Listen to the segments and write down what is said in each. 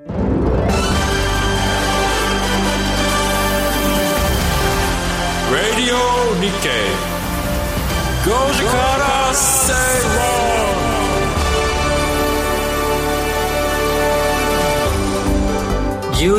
日経5時から正論。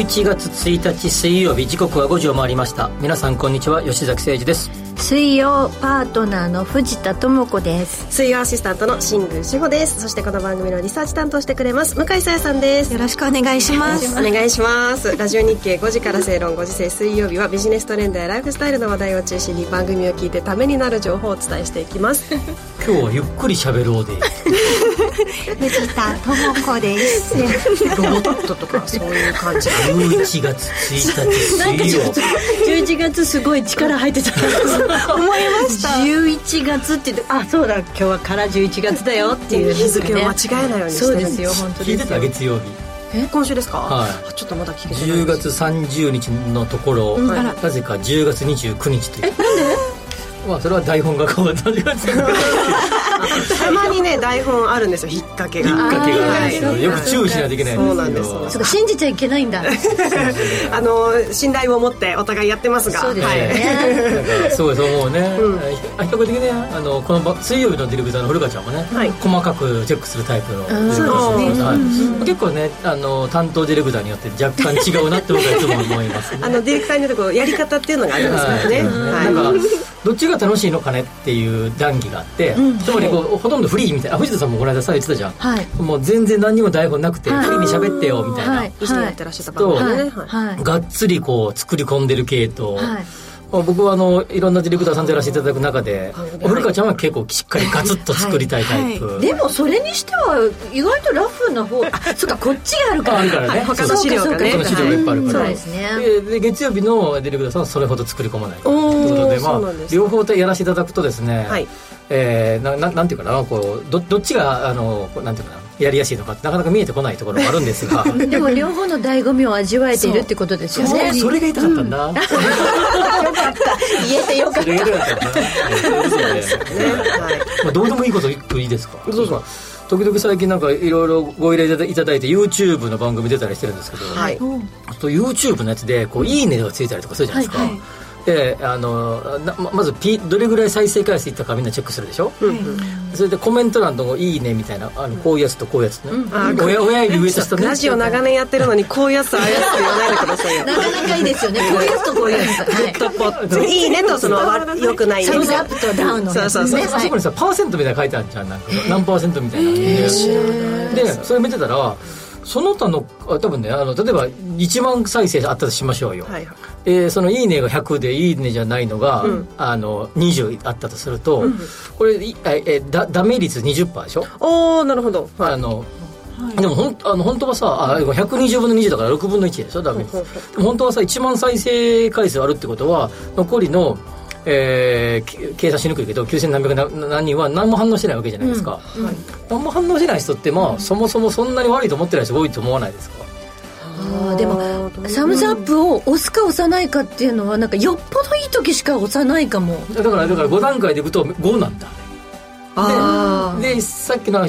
11月1日水曜日、時刻は5時を回りました。皆さんこんにちは、吉崎誠二です。水曜パートナーの藤田智子です。水曜アシスタントの新宮志保です。そしてこの番組のリサーチ担当してくれます向井沙耶さんです。よろしくお願いします。お願いします。ラジオ日経5時から正論、ご時世水曜日はビジネストレンドやライフスタイルの話題を中心に番組を聞いてためになる情報をお伝えしていきます。今日はゆっくり喋ろうで藤田智子です。ロボットとかそういう感じ。11月1日水曜、11月すごい力入ってた思いました。11月って言って、あ、そうだ、今日はから11月だよっていう、ね、日付を間違えないようにしてるんです。そうですよ、本当ですよ。聞いてた月曜日、今週ですか、はい、ちょっとまだ聞けてない。10月30日のところ、なぜか10月29日っていう。なんで、まあ、それは台本が変わったんじゃないですか。たまにね、台本あるんですよ、引っ掛けが。引っ掛けがあるんですよ。よく注意しないといけないんですけど。そうなんですよ。そうか、信じちゃいけないんだ。信頼を持ってお互いやってますが。そうですよね。そうです、もうね、比較的ね、この水曜日のディレクターの古川ちゃんもね、細かくチェックするタイプのディレクターです。結構ね、担当ディレクターによって若干違うなって僕はいつも思いますね。ディレクターによってこうやり方っていうのがありますからね。なんかどっちが楽しいのかねっていう談義があって、つまりこうほとんどフリーみたいな。藤田さんもご覧なさい言ってたじゃん、もう全然何にも台本なくて、フリーに喋ってよみたいな、一緒にやってらっしゃった番組ね、がっつりこう作り込んでる系と、僕ははいろんなディレクターさんとやらせていただく中で、古川ちゃんは結構しっかりガツッと作りたいタイプ、でもそれにしては意外とラフな方。そっか、こっちがあるからね、他の資料がね、他の資料がいっぱいあるから。そうですね。で、月曜日のディレクターさんはそれほど作り込まないということで、まあ両方やらせていただくとですね、なんていうかな、こうどっちがなんていうかな、やりやすいのかなかなか見えてこないところもあるんですがでも両方の醍醐味を味わえているってことですよね。それが痛かったんだ、よかった、言えてよかった。それが痛かった。どうでもいいこといいですか。そうそう、時々最近なんかいろいろご依頼いただいて YouTube の番組出たりしてるんですけど、YouTube のやつでこういいねがついたりとかするじゃないですか。で、まず、どれぐらい再生回数いったかみんなチェックするでしょ、それでコメント欄のいいねみたいな、こういうやつとこういうやつね、親指上と下ね。ラジオ長年やってるのにこういうやつとああいうやつと言わないでくださいよ。なかなかいいですよね、こういうやつとこういうやつ。いいねとその良くないね、サムズアップとダウンのね。そうそうそう。そこにさ、パーセントみたいな書いてあるじゃん、なんか何パーセントみたいな。でそれ見てたら、その他の多分ね、例えば1万再生あったとしましょうよ、そのいいねが100でいいねじゃないのが、20あったとすると、これダメ率 20% でしょ。おー、なるほど。でも本当はさ、120分の20だから6分の1でしょ、ダメ率。でも本当はさ、1万再生回数あるってことは、残りの計算しにくいけど9000何百何人は何も反応してないわけじゃないですか、何も反応してない人って、まあそもそもそんなに悪いと思ってない人多いと思わないですか。でもサムズアップを押すか押さないかっていうのは、なんかよっぽどいい時しか押さないかも。だから5段階でいくと5なんだ。でさっきの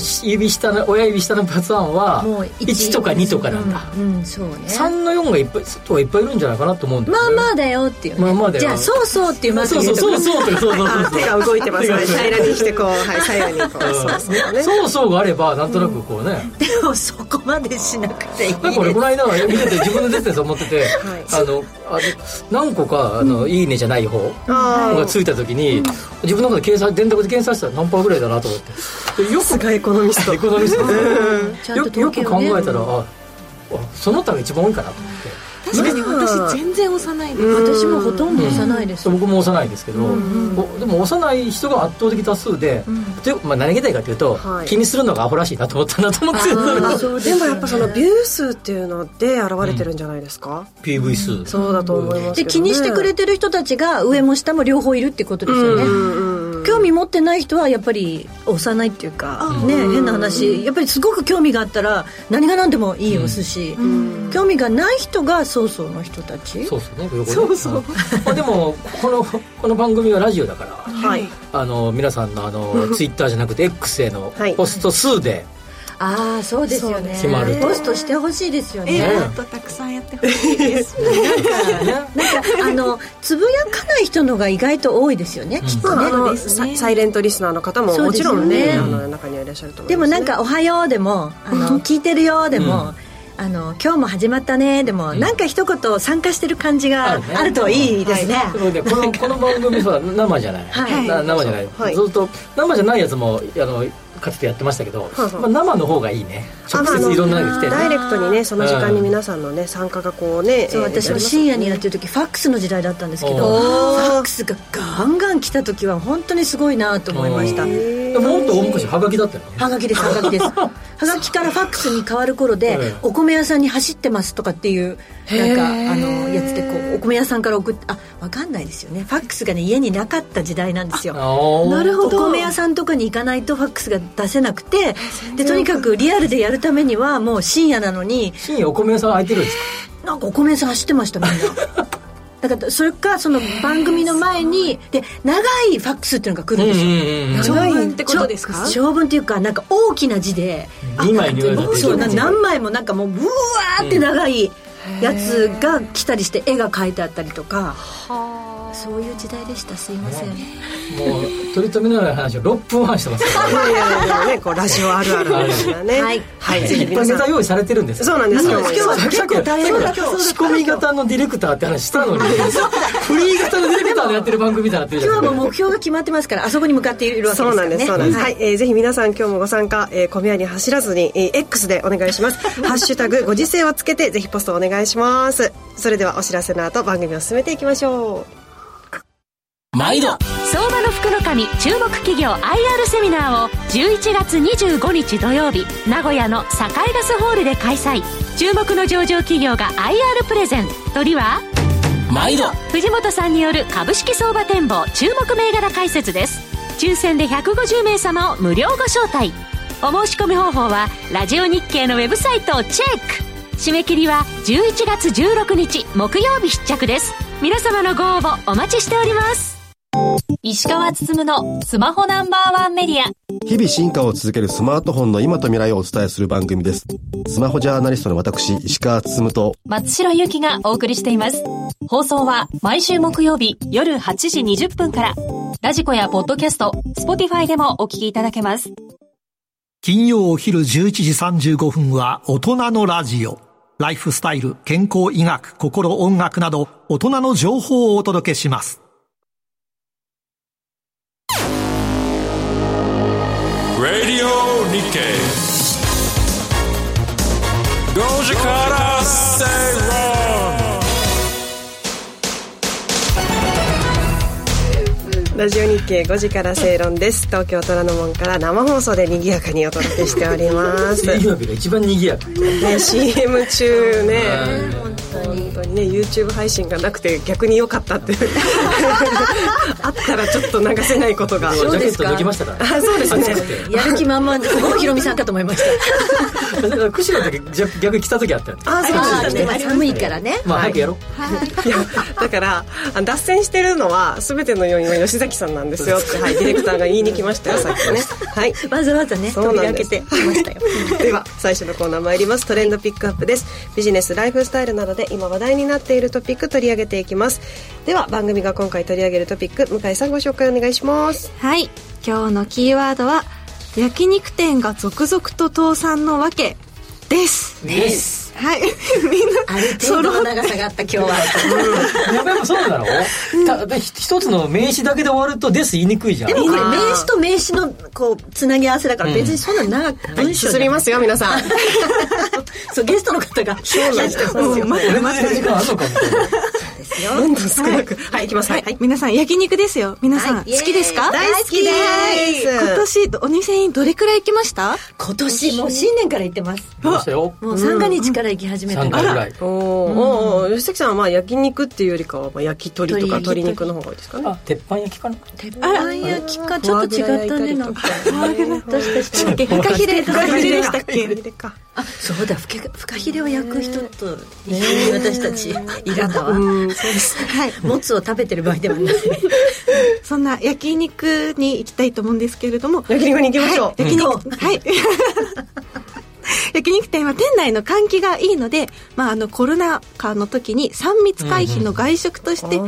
親指下のパターンは1とか2とかなんだ。3の4がいっぱいいるんじゃないかなと思うんだよね。まあまあだよっていうね。じゃあそうそうっていうマークで言うと、手が動いてますね、平らにしてこう、左右にこう、そうそうがあればなんとなくこうね。でもそこまでしなくていい。これこの間見てて、自分の出てて思ってて、何個かいいねじゃない方がついた時に、自分のことで電卓で計算したら何パーぐらいだなと思って、よくがエコノミストよく考えたら、その他が一番多いかなと思って。確かに私全然幼いです。私もほとんど幼いです。僕も幼いですけど、でも幼い人が圧倒的多数で、何気ないかというと、気にするのがアホらしいなと思ったなと思って。でもやっぱそのビュー数っていうので現れてるんじゃないですか、PV 数。そうだと思います。で、気にしてくれてる人たちが上も下も両方いるってことですよね。興味持ってない人はやっぱり幼いっていうかね、変な話、やっぱりすごく興味があったら何が何でもいいお寿司、興味がない人がそうそうの人たち。そうそうね、そうそうでもこの番組はラジオだから、皆さんのツイッターじゃなくて X へのポスト数でああそうですよね。迫るとポストしてほしいですよね。もっとたくさんやってほしいです。なんかつぶやかない人のが意外と多いですよね。きっとね、サイレントリスナーの方ももちろんね、中にはいらっしゃると思います、ね。でもなんかおはようでも聞いてるよでも。うん今日も始まったねでもなんか一言参加してる感じがあるといいですね、はい、でこの番組は生じゃない、はい、生じゃない、はい、ずっと生じゃないやつもかつてやってましたけど、はいまあ、生の方がいいね直接いろんなのに来て、ね、ダイレクトにねその時間に皆さんの、ね、参加がこうねそう私も深夜にやってる時ファックスの時代だったんですけどファックスがガンガン来た時は本当にすごいなと思いました。もっと大昔はがきだったよね。はがきですはがきからファックスに変わる頃で、お米屋さんに走ってますとかっていうなんかやつでこうお米屋さんから送って分かんないですよね。ファックスがね家になかった時代なんですよ。なるほど。お米屋さんとかに行かないとファックスが出せなくてでとにかくリアルでやるためにはもう深夜なのに深夜お米屋さん空いてるんですか。なんかお米屋さん走ってましたみんなだからそれかその番組の前にで長いファックスっていうのが来るんですよ、長文ってことですか。長文っていうかなんか大きな字で2枚にそう何枚もなんかもうブワーって長いやつが来たりして絵が描いてあったりとか、そういう時代でした。すいません、もう取り留めのない話を6分半してますからねこうラジオあるあるですよねはい、はい、いっぱいネタ用意されてるんです。そうなんですよ。今日は結構大変だ。仕込み型のディレクターって話したのにフリー型のディレクターでやってる番組だなっていう今日はもう目標が決まってますからあそこに向かっているわけですからね。そうなんです、はいぜひ皆さん今日もご参加、小部屋に走らずに、X でお願いしますハッシュタグご時世をつけてぜひポストお願いします。それではお知らせの後番組を進めていきましょう。毎度相場の福の神注目企業 IR セミナーを11月25日土曜日名古屋の堺ガスホールで開催。注目の上場企業が IR プレゼン鳥は毎度藤本さんによる株式相場展望注目銘柄解説です。抽選で150名様を無料ご招待。お申し込み方法はラジオ日経のウェブサイトをチェック。締め切りは11月16日木曜日必着です。皆様のご応募お待ちしております。石川つつむのスマホナンバーワンメディア。日々進化を続けるスマートフォンの今と未来をお伝えする番組です。スマホジャーナリストの私石川つつむと松代ゆきがお送りしています。放送は毎週木曜日夜8時20分から。ラジコやポッドキャスト Spotify でもお聞きいただけます。金曜お昼11時35分は大人のラジオ。ライフスタイル、健康医学、心音楽など大人の情報をお届けします。ラジオ日経5時から正論。ラジオ日経5時から正論です。東京虎ノ門から生放送で賑やかにお届けしております今日が一番賑やか、ね、CM 中ね本当にね YouTube 配信がなくて逆に良かったってあったらちょっと流せないことがそうですか。ジャケット抜きましたからあそうですねやる気満々ですごいひろみさんかと思いましただから釧路だけ逆に来た時あったよね。あそうですね寒いからねまあ早くやろう、はい、いやだから脱線してるのは全ての要因は吉崎さんなんですよって、はい、ディレクターが言いに来ましたよさっきね、はい、わざわざね扉開けてきましたよでは最初のコーナー参ります。トレンドピックアップです。ビジネスライフスタイルなどで今話題になっているトピック取り上げていきます。では番組が今回取り上げるトピック向井さんご紹介お願いします。はい今日のキーワードは焼肉店が続々と倒産のわけです、はい、みんなある程度の長さがあった今日はやっぱそうだろう、一つの名詞だけで終わるとです言いにくいじゃん。でもこれ名詞と名詞のこうつなぎ合わせだから別にそんな長く、はい、進みますよ皆さんそうゲストの方がそうなんですよ、まだまだ時間あるのかみたいなですよどんどん少なくはい、はい、いきます、はいはい、皆さん焼肉ですよ皆さん、はい、好きですか。大好きです。今年お店にどれくらい行きました。今年もう新年から行ってますよ。もう三が日から行き始めた、うん、3回ぐらい。お、うん、吉崎さんはまあ焼肉っていうよりかはまあ焼き鳥とか鶏肉の方がいいですかね。あ鉄板焼きかな。鉄板焼きかちょっと違ったねなんかフカヒレでしたっけ。あそうだフカヒレを焼く人と私たちいらだわそうです、はい、モツを食べてる場合ではないそんな焼肉に行きたいと思うんですけれども焼肉に行きましょう、はい、焼肉、はい焼肉店は店内の換気がいいので、コロナ禍の時に3密回避の外食として、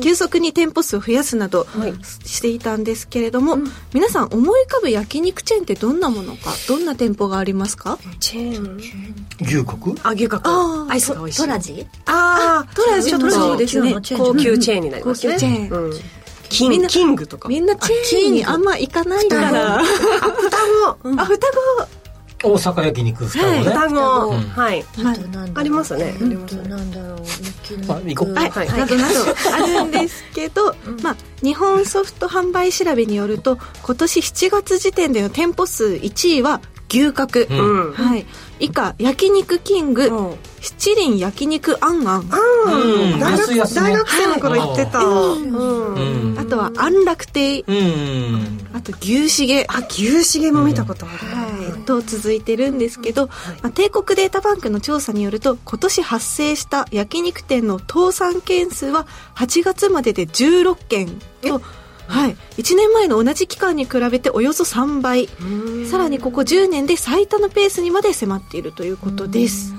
急速に店舗数を増やすなどしていたんですけれども、皆さん思い浮かぶ焼肉チェーンってどんなものか、どんな店舗がありますか？チェーン、牛角、牛角、アイスが美味しいトラジ、トラジもそうですね、高級チェーンになりますね、高級チェーン、キングとかみんなチェーンにあんま行かないから、双子大阪焼肉双子ね、双子、ありますね、なんだろう、焼肉行こう、などなどあるんですけど、日本ソフト販売調べによると、今年7月時点での店舗数1位は牛角、以下焼肉キング、七輪焼肉あんあん、大学生の頃行ってた、あとは安楽亭、あと牛しげ、牛しげも見たことある、と続いてるんですけど、帝国データバンクの調査によると、今年発生した焼肉店の倒産件数は8月までで16件と、1年前の同じ期間に比べておよそ3倍、さらにここ10年で最多のペースにまで迫っているということです。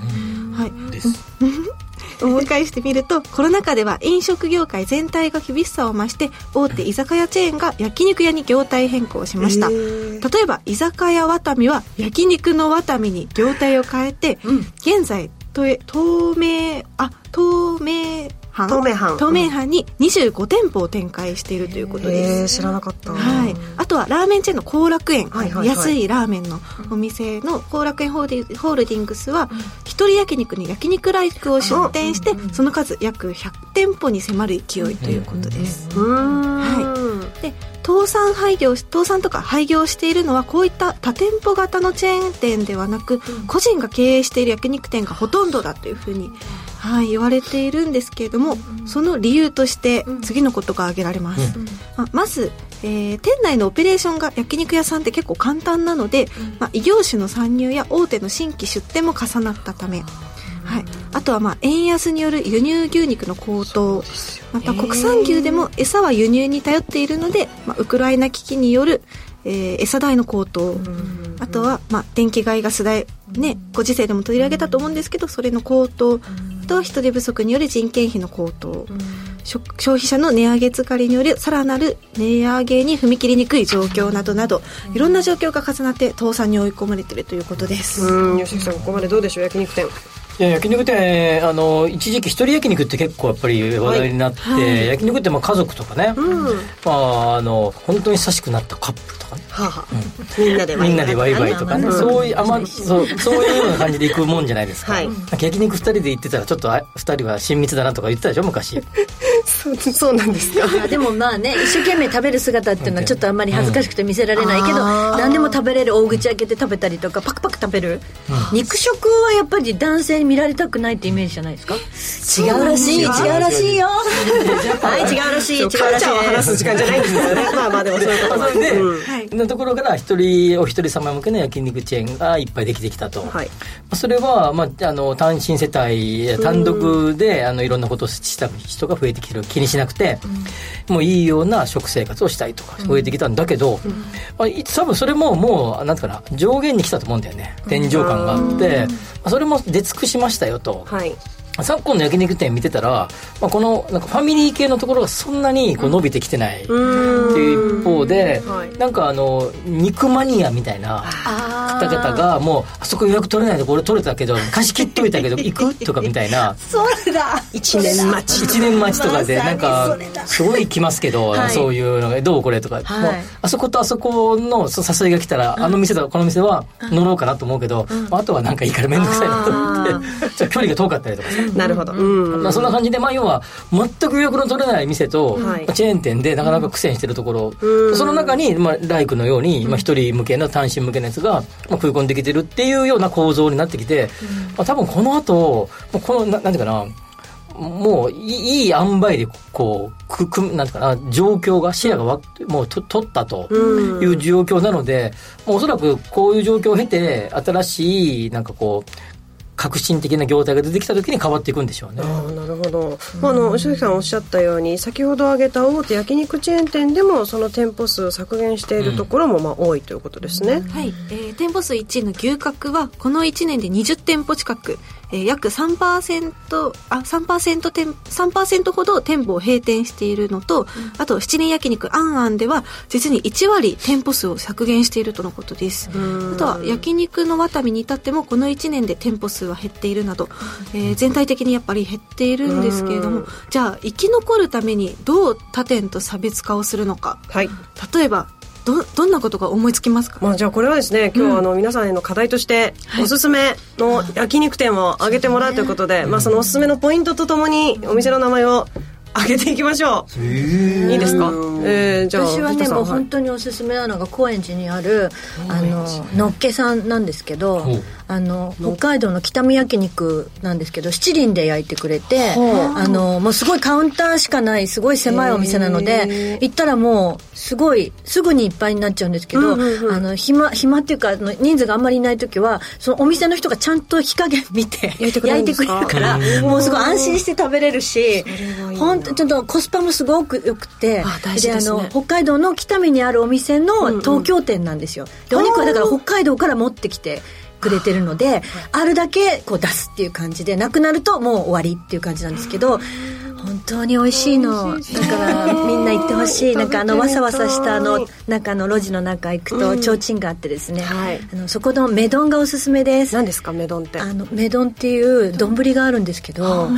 思い返してみると、コロナ禍では飲食業界全体が厳しさを増して、大手居酒屋チェーンが焼肉屋に業態変更しました。例えば居酒屋ワタミは焼肉のワタミに業態を変えて、現在東名阪に25店舗を展開しているということです。知らなかった。あとはラーメンチェーンの後楽園、安いラーメンのお店の後楽園ホールディングスは、一人焼肉に焼肉ライクを出店して、その数約100店舗に迫る勢いということです。で、倒産とか廃業しているのは、こういった多店舗型のチェーン店ではなく、個人が経営している焼肉店がほとんどだというふうに言われているんですけれども、その理由として次のことが挙げられます。まず、店内のオペレーションが焼肉屋さんって結構簡単なので、異業種の参入や大手の新規出店も重なったため、あとは円安による輸入牛肉の高騰、また国産牛でも餌は輸入に頼っているので、ウクライナ危機による餌代の高騰、あとは電気代ガス代、ご時世でも取り上げたと思うんですけど、それの高騰、あとは人手不足による人件費の高騰、消費者の値上げ疲れによるさらなる値上げに踏み切りにくい状況などなど、いろんな状況が重なって倒産に追い込まれているということです。吉木さん、ここまでどうでしょう、焼肉店。いや、焼肉店、一時期一人焼肉って結構やっぱり話題になって、焼肉って家族とかね、本当に親しくなったカップルとかね、みんなでワイワイとかね、そういうような感じで行くもんじゃないですか。焼肉2人で行ってたら、ちょっと2人は親密だなとか言ってたでしょ、昔。そうなんですか。でも一生懸命食べる姿っていうのは、ちょっとあんまり恥ずかしくて見せられないけど、何でも食べれる、大口開けて食べたりとか、パクパク食べる。肉食はやっぱり男性に見られたくないってイメージじゃないですか。違うらしいよ。違うらしい。話す時間じゃないんですよね。でもそういうことなんで、のところからお一人様向けの焼肉チェーンがいっぱいできてきたと。それは単身世帯単独でいろんなことをした人が増えてきてる、気にしなくてもういいような食生活をしたいとか増えてきたんだけど、多分それももうなんていうかな、上限に来たと思うんだよね。天井感があって、それも出尽くしましたよと。昨今の焼肉店見てたら、このなんかファミリー系のところがそんなに伸びてきてないっていう一方で、なんか肉マニアみたいな方々が、もうあそこ予約取れないところ取れたけど、貸し切っといたけど行くとかみたいな。そうだ、1年待ちとかで、なんかすごい来ますけど、そういうのがどうこれとか、あそことあそこの誘いが来たら、あの店とこの店は乗ろうかなと思うけど、あとはなんかいいから面倒くさいなと思って、距離が遠かったりとかさ。なるほど。そんな感じで、要は全く予約の取れない店と、チェーン店でなかなか苦戦してるところ、その中にライクのように一人向けの、単身向けのやつが食い込んできてるっていうような構造になってきて、多分この後、なんていうかな、もういい塩梅でこうなんていうかな、状況が、視野がもう取ったという状況なので、おそらくこういう状況を経て、新しいなんかこう革新的な業態が出てきた時に変わっていくんでしょうね。あ、なるほど。吉崎さんおっしゃったように、先ほど挙げた大手焼肉チェーン店でもその店舗数削減しているところもまあ多いということですね、はい。店舗数1位の牛角はこの1年で20店舗近く、約 3% ほど店舗を閉店しているのと、あと七輪焼肉あんあんでは実に1割店舗数を削減しているとのことです。あとは焼肉のワタミに至ってもこの1年で店舗数は減っているなど、全体的にやっぱり減っているんですけれども、じゃあ生き残るためにどう他店と差別化をするのか、はい、例えばどんなことが思いつきますか。まあ、じゃあこれはですね、今日皆さんへの課題として、はい、おすすめの焼肉店を挙げてもらうということで、まあ、そのおすすめのポイントとともにお店の名前を挙げていきましょう。いいですか。じゃあ私はね、もう本当におすすめなのが高円寺にあるのっけさんなんですけど、北海道の北見焼肉なんですけど、七輪で焼いてくれて、もうすごいカウンターしかないすごい狭いお店なので、行ったらもうすごいすぐにいっぱいになっちゃうんですけど、暇っていうか人数があんまりいない時はそのお店の人がちゃんと火加減見て焼いてくれるから、もうすごい安心して食べれるし、本当ちょっとコスパもすごく良くて、で北海道の北見にあるお店の東京店なんですよ、でお肉はだから北海道から持ってきてくれてるので、あるだけこう出すっていう感じで、なくなるともう終わりっていう感じなんですけど、本当に美味しいのだからみんな行ってほしい。なんかわさわさした中の路地の中行くと提灯があってですね、はい、そこの目丼がおすすめです。何ですか目丼って。目丼っていう丼があるんですけど、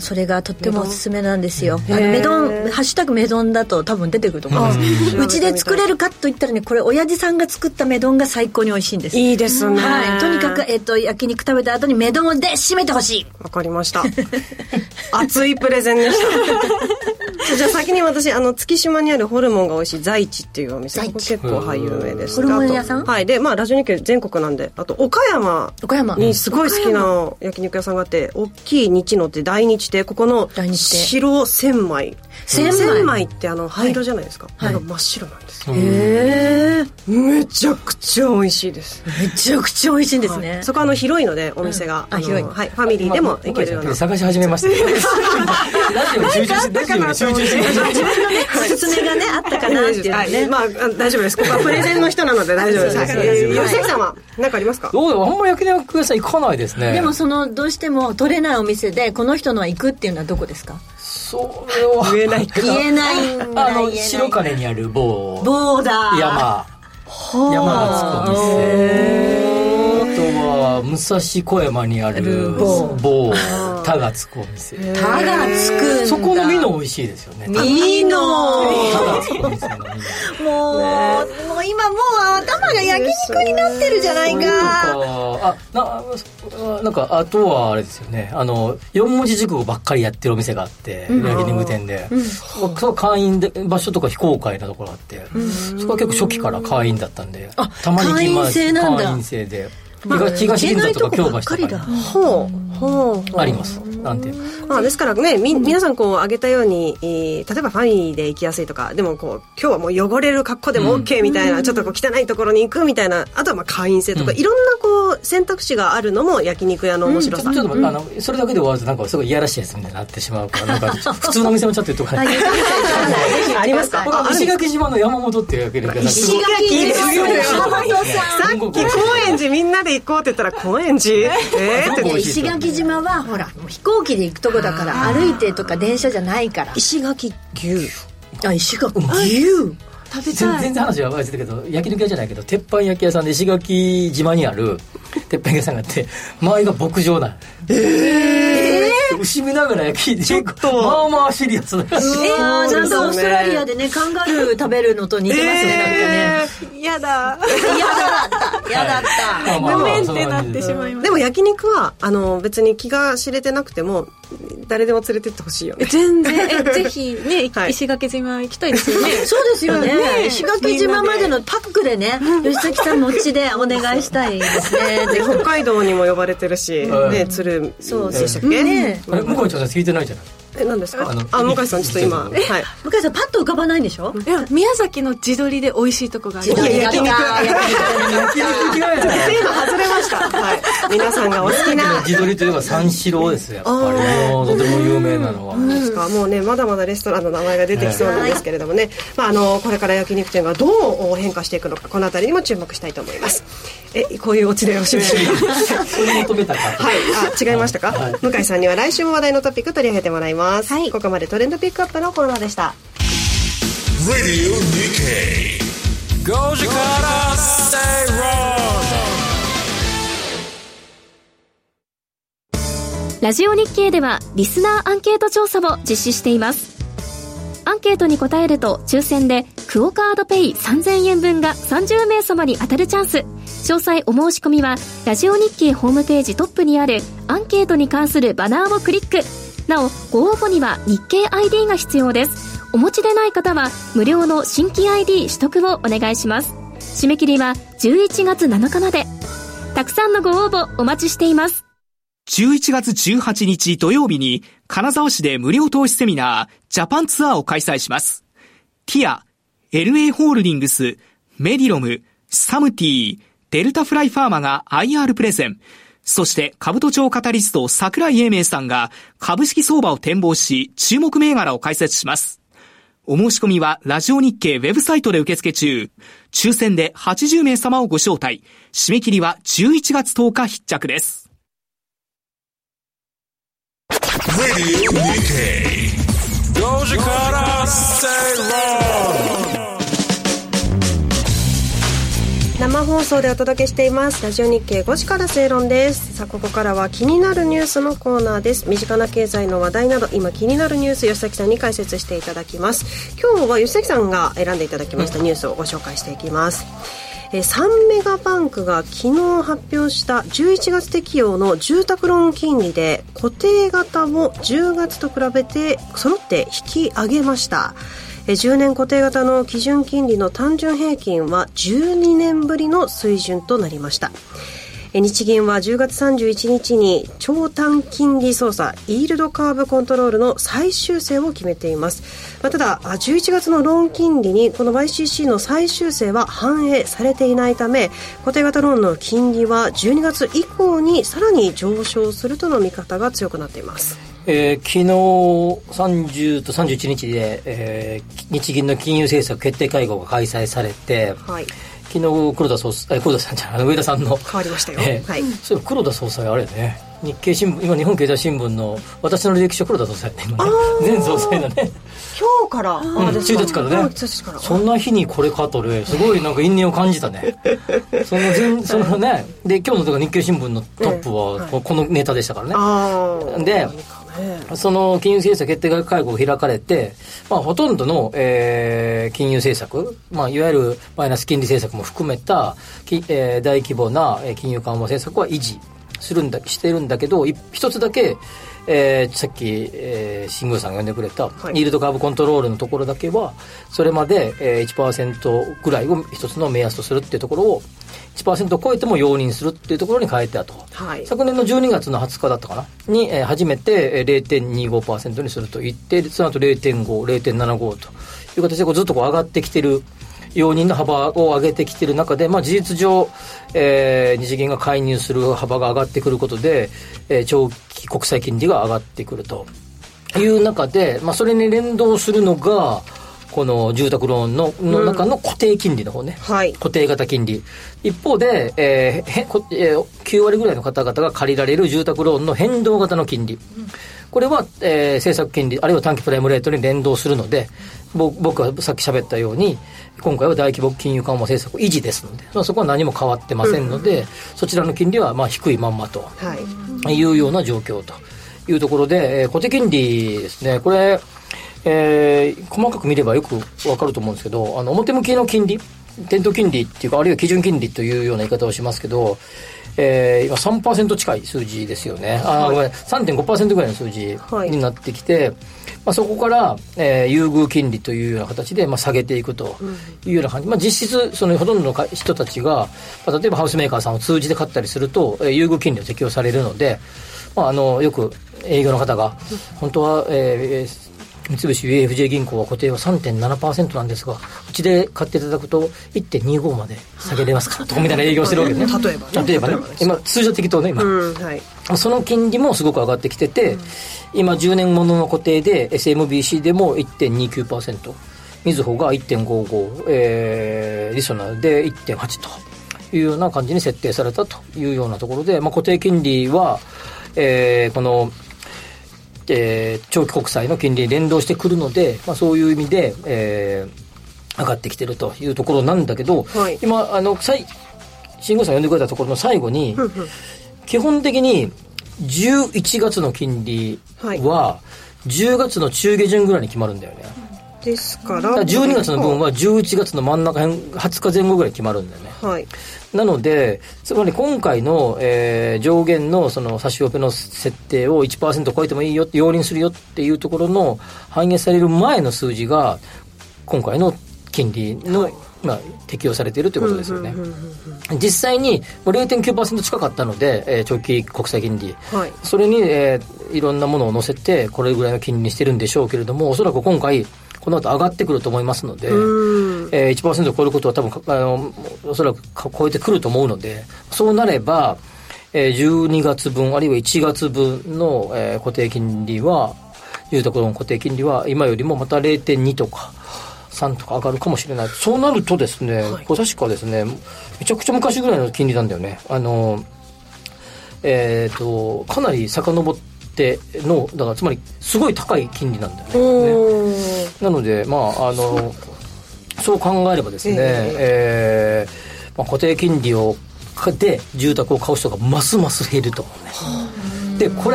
それがとってもおすすめなんですよ。目丼ハッシュタグ目丼だと多分出てくると思います。うちで作れるかといったらね、これ親父さんが作った目丼が最高に美味しいんです。いいですね、はい、とにかく、焼肉食べた後に目丼で締めてほしい。わかりました熱いプレゼンじゃあ先に私月島にあるホルモンが美味しい在地っていうお店、ここ結構有名です。ホルモン屋さん、はい、で、まあ、ラジオ日経全国なんで、あと岡山にすごい好きな焼肉屋さんがあって、大きい日のって大日亭、ここの白千枚、千枚って灰色じゃないですか、はい、真っ白なんですよ、はい、めちゃくちゃ美味しいです。めちゃくちゃ美味しいんですね、はい、そこは広いのでお店が、うん、広い、はい、ファミリーでも行けるような。探し始めましたラジオに集中して、自分のね説明がねあったかなっていうね。まあ大丈夫です。ここはプレゼンの人なので大丈夫です。吉崎さんは何かありますか？どう、あんま焼肉屋さん行かないですね。でもどうしても取れないお店でこの人のは行くっていうのはどこですか？そうは言えない。白金にある某だ山がつくお店。あとは武蔵小山にある某タがつくお店。タがつくんだ。そこのミノ美味しいですよね。ミノもう今もう頭が焼肉になってるじゃないか。なんかあとはあれですよね、4文字熟語ばっかりやってるお店があって、うん、焼肉店で、うん、会員で場所とか非公開なところあって、うん、そこは結構初期から会員だったんで、たまに来ます。会員制なんだ。会員制で東銀座とか京橋とかありますなんて、まあ、ですからね、皆さんこう挙げたように、例えばファミリーで行きやすいとか、でも今日はもう汚れる格好でも OK みたいな、ちょっと汚いところに行くみたいな、あとはまあ会員制とか、いろんな選択肢があるのも焼肉屋の面白さ。ちょっとそれだけで終わるとなんかすごいいやらしいやつみたいになってしまうから、なんか普通のお店もちょっと言っとかないありますか。石垣島の山本っていう焼肉屋さん、石垣ですよ山本さん。さっき高円寺みんなで行こうって言ったら高円寺石垣島はほら飛行機で行くとこだから、歩いてとか電車じゃないから。石垣牛食べたい。全然話は分かってたけど、焼肉屋じゃないけど鉄板焼き屋さんで石垣島にある鉄板屋さんがあって、周りが牧場なん牛見ながら焼き、ちょっとまあまあシリアスだから、なんかオーストラリアでねカンガルー食べるのと似てますね。やだったごめんってなってしまいます。でも焼肉は別に気が知れてなくても誰でも連れてってほしいよね。全然ぜひね、石垣島行きたいですよね。そうですよね。石垣島までのパックでね、吉崎さん持ちでお願いしたいですね。北海道にも呼ばれてるしね、鶴そうでしたっけね。あれ向井ちゃん聞いてないじゃない。何ですか。向井さんちょっと今、はい、向井さんパッと浮かばないんでしょ。いや、宮崎の地鶏で美味しいとこがある。地鶏焼肉嫌いじゃない。テーマ外れました。はい。皆さんがお好きな地鶏というか三四郎ですやっぱりとても有名なのは、うん、ですか。もうねまだまだレストランの名前が出てきそうなんですけれどもね、まあ、これから焼肉店がどう変化していくのかこのあたりにも注目したいと思います。こういうオチでよろしいですか。それ求めたか、はい、あ違いましたか、はい、向井さんには来週も話題のトピック取り上げてもらいます、はい、ここまでトレンドピックアップのコーナーでした。Radio Nikkei 5時からステイロード。ラジオ日経ではリスナーアンケート調査を実施しています。アンケートに答えると抽選でクオカードペイ3000円分が30名様に当たるチャンス。詳細お申し込みはラジオ日経ホームページトップにあるアンケートに関するバナーをクリック。なおご応募には日経 ID が必要です。お持ちでない方は無料の新規 ID 取得をお願いします。締め切りは11月7日まで。たくさんのご応募お待ちしています。11月18日土曜日に金沢市で無料投資セミナージャパンツアーを開催します。ティア、LA ホールディングス、メディロム、サムティ、デルタフライファーマが IR プレゼン。そして兜町カタリスト桜井英明さんが株式相場を展望し注目銘柄を解説します。お申し込みはラジオ日経ウェブサイトで受付中。抽選で80名様をご招待。締め切りは11月10日必着です。生放送でお届けしていますラジオ日経5時から正論です。さあここからは気になるニュースのコーナーです。身近な経済の話題など今気になるニュース吉崎さんに解説していただきます。今日は吉崎さんが選んでいただきましたニュースをご紹介していきます。3メガバンクが昨日発表した11月適用の住宅ローン金利で固定型を10月と比べて揃って引き上げました。10年固定型の基準金利の単純平均は12年ぶりの水準となりました。日銀は10月31日に長短金利操作イールドカーブコントロールの最終正を決めています。ただ11月のローン金利にこの YCC の最終正は反映されていないため固定型ローンの金利は12月以降にさらに上昇するとの見方が強くなっています。昨日30と31日で、日銀の金融政策決定会合が開催されて、はい、昨日上田さんの変わりましたよ、はい、それ黒田総裁あれね日経新聞今日本経済新聞の私の履歴書黒田総裁って今ね前総裁だね今日から、うん、1日からねからそんな日にこれかとねすごいなんか因縁を感じたねそのねで今日のとか日経新聞のトップはこのネタでしたからね、はい、でその金融政策決定会合を開かれて、まあ、ほとんどの、金融政策、まあ、いわゆるマイナス金利政策も含めた、大規模な金融緩和政策は維持してるんだけど一つだけ、さっき、新宮さんが呼んでくれた、はい、イールドカーブコントロールのところだけはそれまで、1% ぐらいを一つの目安とするっていうところを 1% を超えても容認するっていうところに変えたと、はい、昨年の12月の20日だったかなに、初めて 0.25% にすると言ってその後 0.5、0.75 という形でこうずっとこう上がってきてる容認の幅を上げてきている中で、まあ、事実上、日銀が介入する幅が上がってくることで、長期国債金利が上がってくるという中で、まあ、それに連動するのがこの住宅ローン の中の固定金利の方ね、うんはい、固定型金利一方で、9割ぐらいの方々が借りられる住宅ローンの変動型の金利、うんこれは、政策金利あるいは短期プライムレートに連動するので僕はさっき喋ったように今回は大規模金融緩和政策維持ですので、まあ、そこは何も変わってませんので、うん、そちらの金利はまあ低いまんまというような状況というところで、固定金利ですねこれ、細かく見ればよくわかると思うんですけど表向きの金利店頭金利っていうかあるいは基準金利というような言い方をしますけど今 3% 近い数字ですよねはい、3.5% ぐらいの数字になってきて、はいまあ、そこから、優遇金利というような形で、まあ、下げていくというような感じ、まあ、実質そのほとんどの人たちが、まあ、例えばハウスメーカーさんを通じて買ったりすると、優遇金利を適用されるので、まあ、よく営業の方が本当は、三菱 UFJ 銀行は固定は 3.7% なんですが、うちで買っていただくと 1.25 まで下げれますからとかみたいな営業してるわけですね。例えばね今通常的とね、今、はい、その金利もすごく上がってきてて、今10年ものの固定で SMBC でも 1.29%、 みずほが 1.55、りそなで 1.8 というような感じに設定されたというようなところで、まあ、固定金利は、この長期国債の金利に連動してくるので、まあ、そういう意味で、上がってきてるというところなんだけど、はい、今新郷さんが呼んでくれたところの最後に基本的に11月の金利は10月の中下旬ぐらいに決まるんだよね。ですから12月の分は11月の真ん中辺20日前後ぐらい決まるんだよね、はい、なのでつまり今回の、上限のその差しオペの設定を 1% 超えてもいいよ、容認するよっていうところの反映される前の数字が今回の金利の、はい、まあ、適用されているということですよね。実際に 0.9% 近かったので、長期国債金利、はい、それに、いろんなものを乗せてこれぐらいの金利にしてるんでしょうけれども、おそらく今回この後上がってくると思いますので、1% を超えることは多分おそらく超えてくると思うので、そうなれば、12月分あるいは1月分の、固定金利は、住宅ローン固定金利は今よりもまた 0.2 とか3とか上がるかもしれない。そうなるとですね、はい、これ確かですね、めちゃくちゃ昔ぐらいの金利なんだよね。かなり遡ってのだからつまりすごい高い金利なんだよね。なので、まあ、そう考えればですね、まあ、固定金利をで住宅を買う人がますます減ると思うね。でこ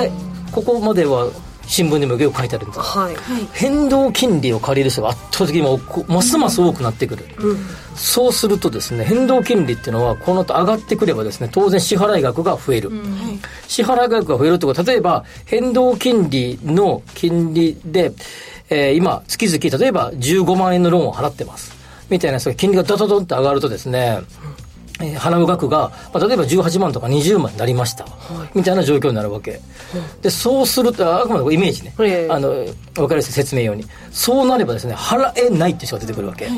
こまでは新聞にもよく書いてあるんですが、はい、変動金利を借りる人が圧倒的にますます多くなってくる、うんうん、そうするとですね、変動金利っていうのはこの後上がってくればですね、当然支払い額が増える、うん、はい、支払い額が増えるってことは、例えば変動金利の金利で、今月々例えば15万円のローンを払ってますみたいな、それ金利がドドドンって上がるとですね、払う額が、まあ、例えば18万とか20万になりました、はい、みたいな状況になるわけ、はい、でそうすると、あくまでイメージね、分かりやすい説明用に、そうなればですね、払えないって人が出てくるわけ、はい、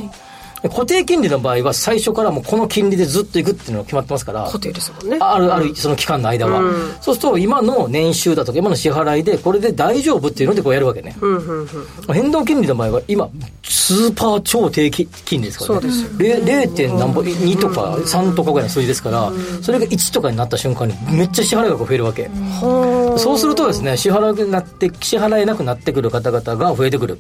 固定金利の場合は最初からもうこの金利でずっといくっていうのが決まってますから、固定ですもんね、あるその期間の間は、うん、そうすると今の年収だとか今の支払いでこれで大丈夫っていうのでこうやるわけね、うんうんうん、変動金利の場合は今スーパー超低金利ですからね、そうですよね、 0. 何本2とか3とかぐらいの数字ですから、それが1とかになった瞬間にめっちゃ支払い額が増えるわけ、うん、そうするとですね、支払えなくなってくる方々が増えてくる。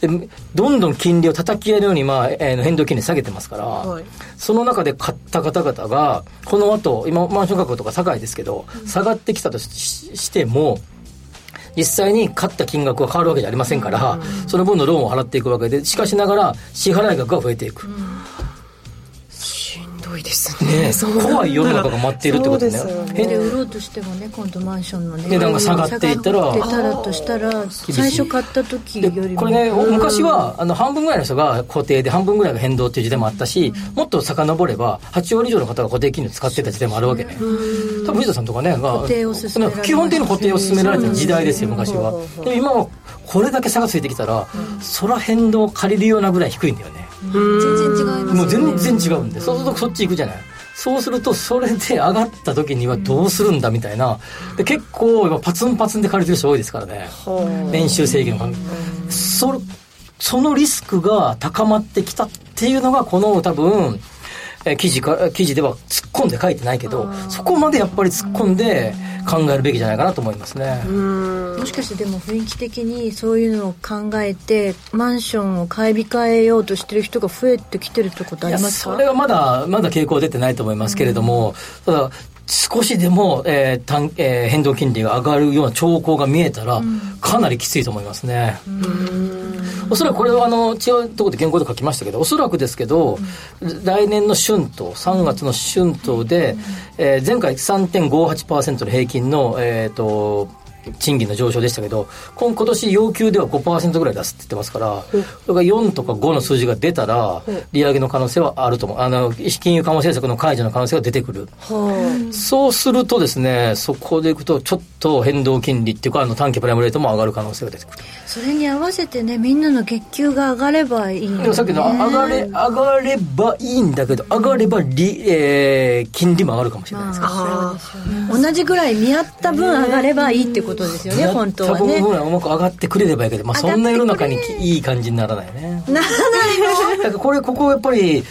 でどんどん金利を叩き合えるように、まあ変動金利下げてますから、はい、その中で買った方々がこの後今マンション価格とか高いですけど、うん、下がってきたと しても実際に買った金額は変わるわけじゃありませんから、うん、その分のローンを払っていくわけで、しかしながら支払い額が増えていく、うん、しんどいですね、怖い世の中が待っているってことですね。で売ろうとしてもね、今度マンションの値段が下がっていったらとしたら、最初買った時よりもこれね、昔は半分ぐらいの人が固定で半分ぐらいが変動っていう時代もあったし、うん、もっと遡れば8割以上の方が固定金利を使ってた時代もあるわけね。多分藤田さんとかね、固定を進められ基本的に固定を進められた時代ですよ、昔は。でも今はこれだけ差がついてきたら、うん、そら変動を借りるようなぐらい低いんだよね。全然違いますね。もう全然違うんで、そうするとそっち行くじゃない。そうするとそれで上がった時にはどうするんだみたいな、で結構今パツンパツンで借りてる人多いですからね、年収制限のそのリスクが高まってきたっていうのが、この多分記事では突っ込んで書いてないけど、そこまでやっぱり突っ込んで考えるべきじゃないかなと思いますね。もしかしてでも雰囲気的にそういうのを考えてマンションを買い控えようとしてる人が増えてきてるってことありますか？それはまだ傾向出てないと思いますけれども、ただ少しでも、変動金利が上がるような兆候が見えたら、うん、かなりきついと思いますね。おそらくこれは違うところで原稿で書きましたけど、おそらくですけど、うん、来年の春闘3月の春闘で、前回 3.58% の平均の、賃金の上昇でしたけど、今年要求では 5% ぐらい出すって言ってますから、うん、それが4とか5の数字が出たら、うん、利上げの可能性はあると思う。金融緩和政策の解除の可能性が出てくる、うん、そうするとですね、そこでいくとちょっと変動金利っていうか短期プライムレートも上がる可能性が出てくる。それに合わせてね、みんなの月給が上がればいいよね。でもさっきの上がればいいんだけど、上がれば金利も上がるかもしれないですから、うん、同じぐらい見合った分上がればいいってことですよね、本当はね。多分うまく上がってくれればいいけど、まあ、そんな世の中にいい感じにならないよね。ならないよ。だからここやっぱり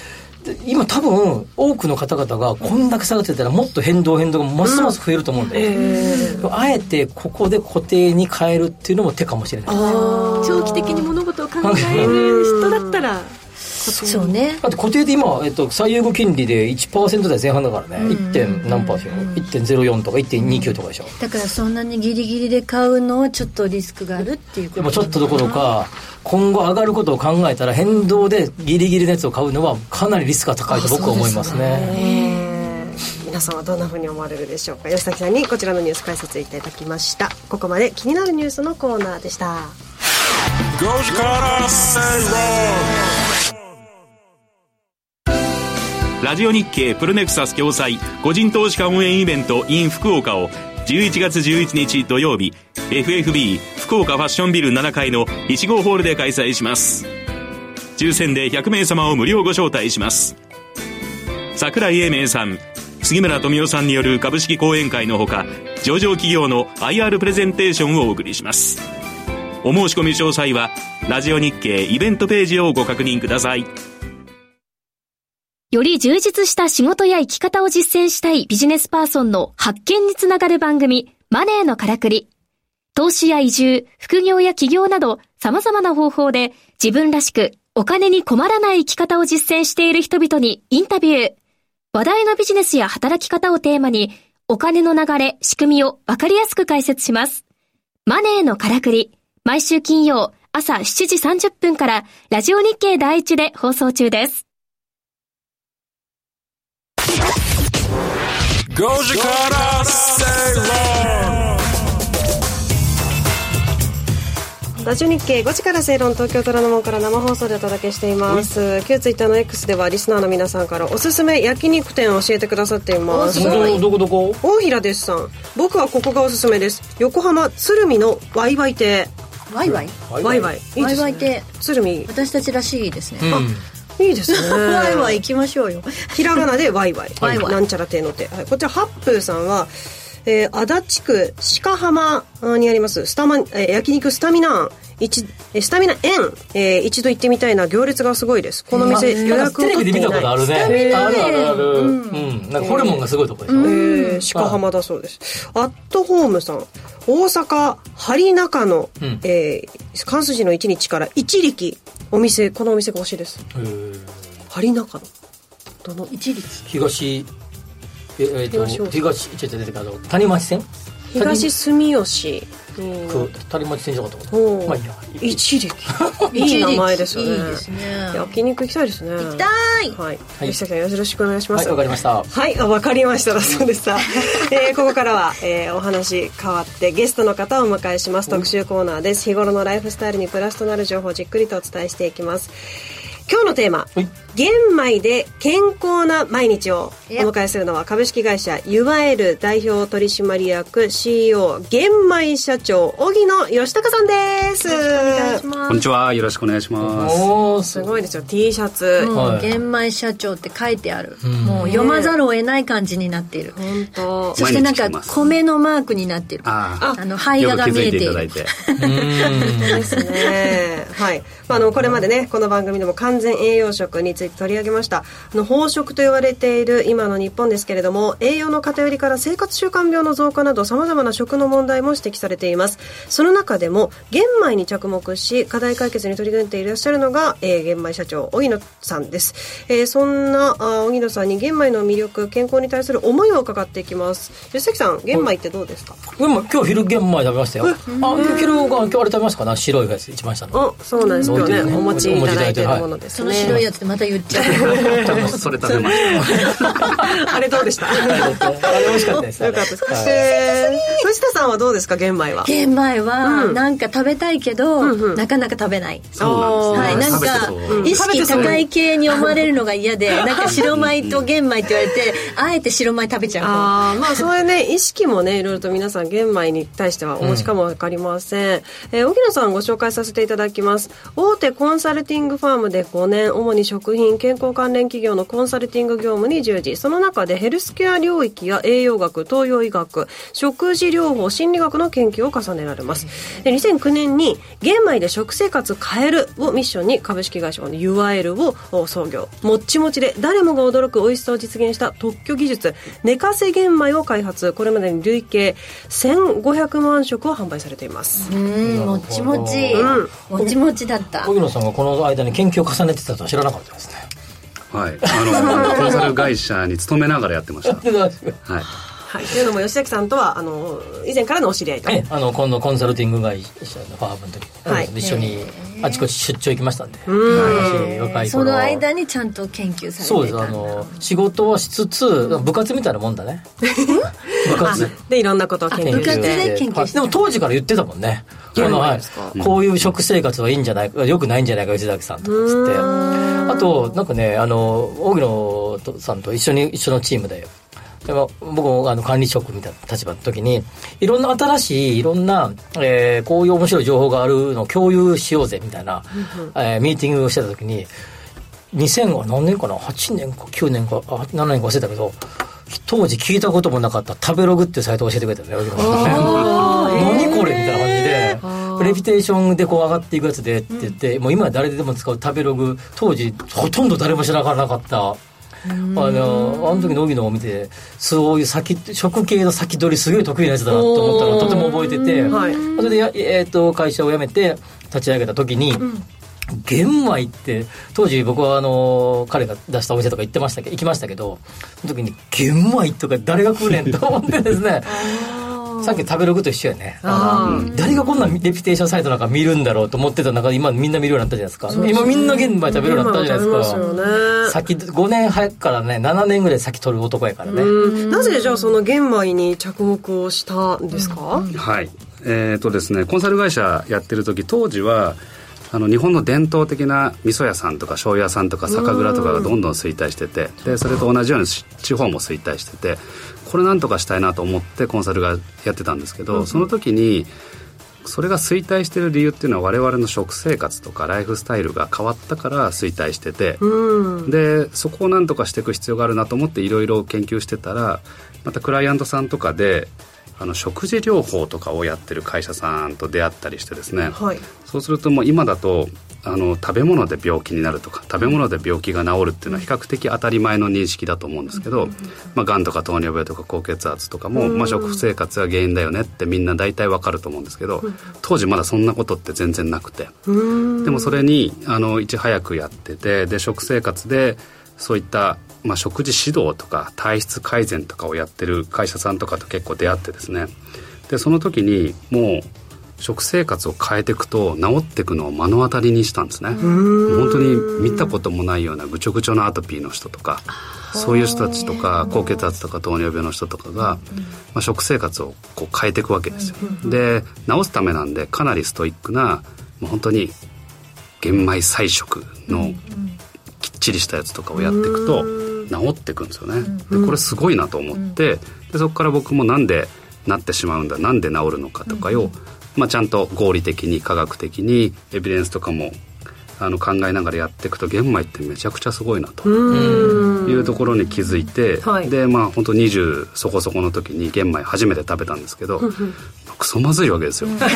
今多分多くの方々がこんだけ下がってたらもっと変動がますます増えると思うんで、あえてここで固定に変えるっていうのも手かもしれないですね。長期的に物事を考える人だったらそうね。だって固定で今、最優遇金利で 1% 台前半だからね、1. 点何パーでしょ、1.04 とか 1.29 とかでしょ。だからそんなにギリギリで買うのはちょっとリスクがあるっていうこと。でもちょっとどころか今後上がることを考えたら変動でギリギリのやつを買うのはかなりリスクが高いと僕は思いますね。皆さんはどんなふうに思われるでしょうか。吉崎さんにこちらのニュース解説いただきました。ここまで気になるニュースのコーナーでした。ラジオ日経プロネクサス共催個人投資家応援イベント in 福岡を11月11日土曜日 FFB 福岡ファッションビル7階の1号ホールで開催します。抽選で100名様を無料ご招待します。櫻井英明さん、杉村富夫さんによる株式講演会のほか、上場企業の IR プレゼンテーションをお送りします。お申し込み詳細はラジオ日経イベントページをご確認ください。より充実した仕事や生き方を実践したいビジネスパーソンの発見につながる番組、マネーのからくり。投資や移住、副業や起業など様々な方法で自分らしくお金に困らない生き方を実践している人々にインタビュー。話題のビジネスや働き方をテーマにお金の流れ、仕組みをわかりやすく解説します。マネーのからくり。毎週金曜朝7時30分からラジオ日経第一で放送中です。5時から正論。ラジオ日経5時から正論、東京虎ノ門から生放送でお届けしています。旧ツイッターの X ではリスナーの皆さんからおすすめ焼肉店を教えてくださっています。どこ大平ですさん、僕はここがおすすめです。横浜鶴見のワイワイ亭。ワイワイワイワイいいですね。ワイワイ亭鶴見、私たちらしいですね、うん、あいいですね。ワイワイ行きましょうよ。ひらがなでワイワイ、はい、なんちゃら亭の亭、はい、こちらハップーさんは、足立区鹿浜にあります焼肉スタミナ園、一度行ってみたいな、行列がすごいです。この店予約を取っていない。テレビで見たことあるね。ある、うんうん、なんかホルモンがすごいとこでしょ、鹿浜だそうです。アットホームさん、大阪針中の、関筋の1日から一力、このお店が欲しいです。針中のどの一力、谷町線、東住吉谷町線じゃなかったこと、まあ、一力いい名前ですよね。いいですね。焼肉行きたいですね。行きたい、はい、吉崎さんよろしくお願いします。はい、わかりました。はい、わかりました。そうでした、ここからは、お話変わってゲストの方をお迎えします。特集コーナーです。日頃のライフスタイルにプラスとなる情報をじっくりとお伝えしていきます。今日のテーマ、玄米で健康な毎日をお迎えするのは株式会社 UIL 代表取締役 CEO 玄米社長荻野義孝さんです。よろしくお願いします。こんにちは、よろしくお願いします。おすごいですよ T シャツ、はい、玄米社長って書いてある、もう読まざるを得ない感じになっている。本当。そしてなんか米のマークになっている。胚芽が見えている。よく気づいていただいてですね、はい。これまでね、この番組でも完全栄養食について取り上げました。飽食と言われている今の日本ですけれども、栄養の偏りから生活習慣病の増加など様々な食の問題も指摘されています。その中でも玄米に着目し課題解決に取り組んでいらっしゃるのが、玄米社長荻野さんです。そんな荻野さんに玄米の魅力、健康に対する思いを伺っていきます。吉崎さん、玄米ってどうですか。今日昼玄米食べましたよ。昼が今日あれ食べましたかな、白いやつ一番下の。そうなんです。今日ね、お餅いただいているもので、ですね。その白いやつでまた言っちゃうそれ食べましたあれどうでしたあれ美味しかったですよかったです。そして藤田さんはどうですか、玄米は。玄米はなんか食べたいけど、うんうん、なかなか食べない。そうなんですね、はい、なんか意識高い系に思われるのが嫌でなんか白米と玄米って言われてあえて白米食べちゃう。あ、まあそういうね意識もねいろいろと皆さん玄米に対してはお持ちかも分かりません、荻野さんご紹介させていただきます。大手コンサルティングファームで5年、主に食品健康関連企業のコンサルティング業務に従事、その中でヘルスケア領域や栄養学、東洋医学、食事療法、心理学の研究を重ねられます。2009年に玄米で食生活変えるをミッションに株式会社の UIL を創業。もっちもちで誰もが驚く美味しさを実現した特許技術寝かせ玄米を開発。これまでに累計1500万食を販売されています。もっちもち、うん、もちもちだった。荻野さんがこの間に研究を重ねてたとは知らなかったですね。はい、コンサル会社に勤めながらやってましたはいはい、というのも吉崎さんとは以前からのお知り合いと、今度コンサルティング会社のファームの時、はい、一緒にあちこち出張行きましたんで、若い頃その間にちゃんと研究されていた。そうです、仕事はしつつ部活みたいなもんだね部活でいろんなことを研究して、部活で研究して、でも当時から言ってたもんね、こういう食生活はいいんじゃないか、よくないんじゃないか吉崎さんとかつって、あとなんかね荻野さんと一緒のチームで、僕も管理職みたいな立場の時にいろんな新しいいろんな、こういう面白い情報があるのを共有しようぜみたいな、ミーティングをしてた時に2000何年かな8年か9年か7年か忘れたけど、当時聞いたこともなかった食べログっていうサイトを教えてくれたんだよ何これみたいな感じで、レピュテーションでこう上がっていくやつでって言って、もう今誰でも使う食べログ、当時ほとんど誰も知らなかったあの時の荻野を見て、そういう食系の先取りすごい得意なやつだなと思ったのをとても覚えてて、はい、それで会社を辞めて立ち上げた時に、玄米って当時僕は彼が出したお店とか行きましたけど、その時に玄米とか誰が食うねんと思ってですねさっき食べログと一緒やね、誰がこんなレピュテーションサイトなんか見るんだろうと思ってた中で今みんな見るようになったじゃないですか。今みんな玄米食べるようになったじゃないですか。先5年早くからね、7年ぐらい先取る男やからね。なぜじゃあその玄米に着目をしたんですか。はい、ですね、コンサル会社やってる時、当時は日本の伝統的な味噌屋さんとか醤油屋さんとか酒蔵とかがどんどん衰退してて、でそれと同じように地方も衰退してて、これなんとかしたいなと思ってコンサルがやってたんですけど、その時にそれが衰退してる理由っていうのは我々の食生活とかライフスタイルが変わったから衰退してて、でそこをなんとかしていく必要があるなと思っていろいろ研究してたら、またクライアントさんとかで食事療法とかをやってる会社さんと出会ったりしてですね、はい、そうするともう今だと食べ物で病気になるとか食べ物で病気が治るっていうのは比較的当たり前の認識だと思うんですけど、がんとか糖尿病とか高血圧とかも、食生活が原因だよねってみんな大体わかると思うんですけど、当時まだそんなことって全然なくて、でもそれにいち早くやってて、で食生活でそういった食事指導とか体質改善とかをやってる会社さんとかと結構出会ってですね、でその時にもう食生活を変えていくと治っていくのを目の当たりにしたんですね。本当に見たこともないようなぐちょぐちょのアトピーの人とか、そういう人たちとか高血圧とか糖尿病の人とかが、食生活をこう変えていくわけですよ。で治すためなんでかなりストイックな、もう本当に玄米菜食のきっちりしたやつとかをやっていくと治っていくんですよね。でこれすごいなと思って、でそこから僕もなんでなってしまうんだ、なんで治るのかとかを、ちゃんと合理的に科学的にエビデンスとかも考えながらやっていくと、玄米ってめちゃくちゃすごいなというところに気づいて、で本当20そこそこの時に玄米初めて食べたんですけどクソまずいわけですよもうま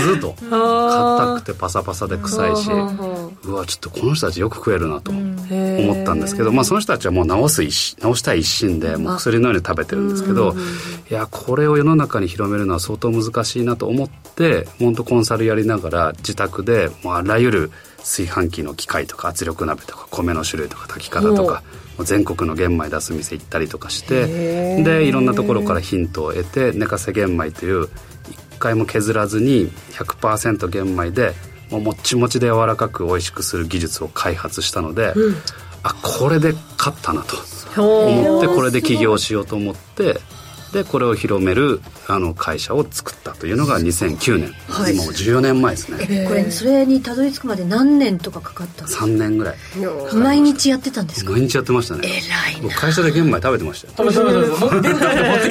ずと、硬くてパサパサで臭いし、うわちょっとこの人たちよく食えるなと思ったんですけど、その人たちはもう治したい一心でもう薬のように食べてるんですけど、いやこれを世の中に広めるのは相当難しいなと思って、本当コンサルやりながら自宅であらゆる炊飯器の機械とか圧力鍋とか米の種類とか炊き方とか全国の玄米出す店行ったりとかして、でいろんなところからヒントを得て、寝かせ玄米という一回も削らずに 100% 玄米でもっちもちで柔らかく美味しくする技術を開発したので、うん、あ、これで勝ったなと思ってこれで起業しようと思って、でこれを広める会社を作ったというのが2009年、はい、今もう14年前ですね、これそれにたどり着くまで何年とかかかったんですか？3年ぐらい。毎日やってたんですか？毎日やってましたね。偉いな。会社で玄米食べてましたよ。持って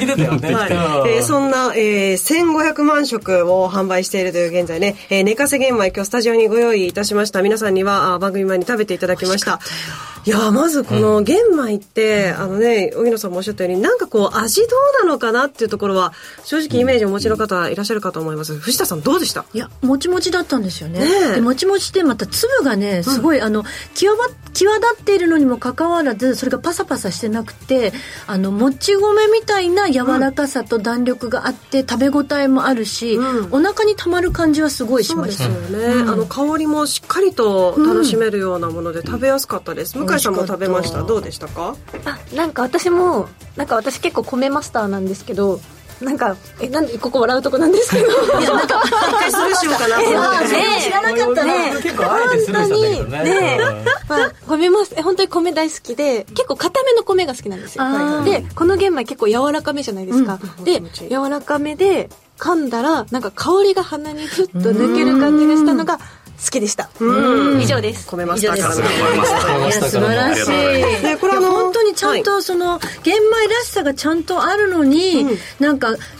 きてたよね、はい。そんな、1500万食を販売しているという現在ね、寝かせ玄米今日スタジオにご用意いたしました。皆さんには番組前に食べていただきました。いや、まずこの玄米って、うん、荻野さんもおっしゃったように、なんかこう味どうなのかなっていうところは正直イメージをお持ちの方いらっしゃるかと思います、うん、藤田さんどうでした？いや、もちもちだったんですよね。でもちもちでまた粒がねすごい、うん、際立っているのにもかかわらずそれがパサパサしてなくて、もち米みたいな柔らかさと弾力があって、うん、食べ応えもあるし、うん、お腹にたまる感じはすごいしました。そうですよね、うん、香りもしっかりと楽しめるようなもので、うん、食べやすかったです。向井さんも食べました。どうでしたか？あ、なんか私も私結構米マスターなんですけど、なんでここ笑うとこなんですけどいや、一回スルーしようかなと思って、知らなかったね。結構あえてスルーしたんだけどね。本当に米大好きで、結構固めの米が好きなんですよ。でこの玄米結構柔らかめじゃないですか、うん、で柔らかめで噛んだら香りが鼻にふっと抜ける感じがしたのが好きでした。以上です。米マスターからの素晴らしい。でこれ本当にちゃんと玄米らしさがちゃんとあるのに、はい、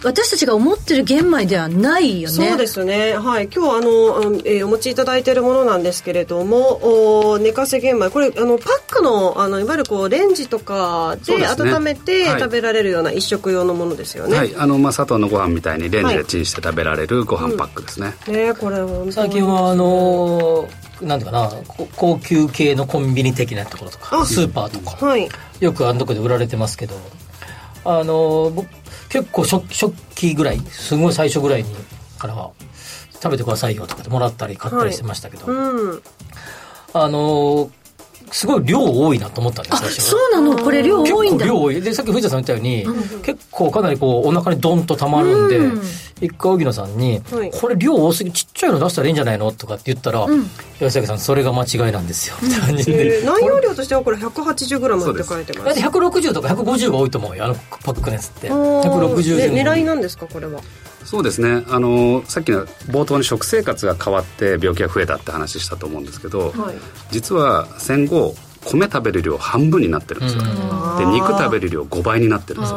私たちが思ってる玄米ではないよね。そうですね、はい、今日お持ちいただいているものなんですけれども、寝かせ玄米、これパックの、いわゆるレンジとかで温めて食べられるような一食用のものですよね。はい、砂糖のご飯みたいにレンジでチンして食べられるご飯パックですね。これ最近はなんていうかな、高級系のコンビニ的なところとかスーパーとか、はい、よくどこで売られてますけど、僕結構初期ぐらい、すごい最初ぐらいにからは食べてくださいよとかでもらったり買ったりしてましたけど、はい、うん、すごい量多いなと思ったんです。そうなの、これ量多いんだ。結構量多いで、さっき藤田さん言ったように、うん、結構かなりお腹にドンとたまるんで、うん、一回荻野さんに、はい、これ量多すぎ、ちっちゃいの出したらいいんじゃないのとかって言ったら、うん、吉崎さんそれが間違いなんですよ、うん、みたいな感じで、内容量としてはこれ 180g って書いてます。だって160とか150が多いと思うよ、パックのやつって。160で、狙いなんですかこれは？そうですね、さっきの冒頭に食生活が変わって病気が増えたって話したと思うんですけど、はい、実は戦後米食べる量半分になってるんですよ。で肉食べる量5倍になってるんですよ。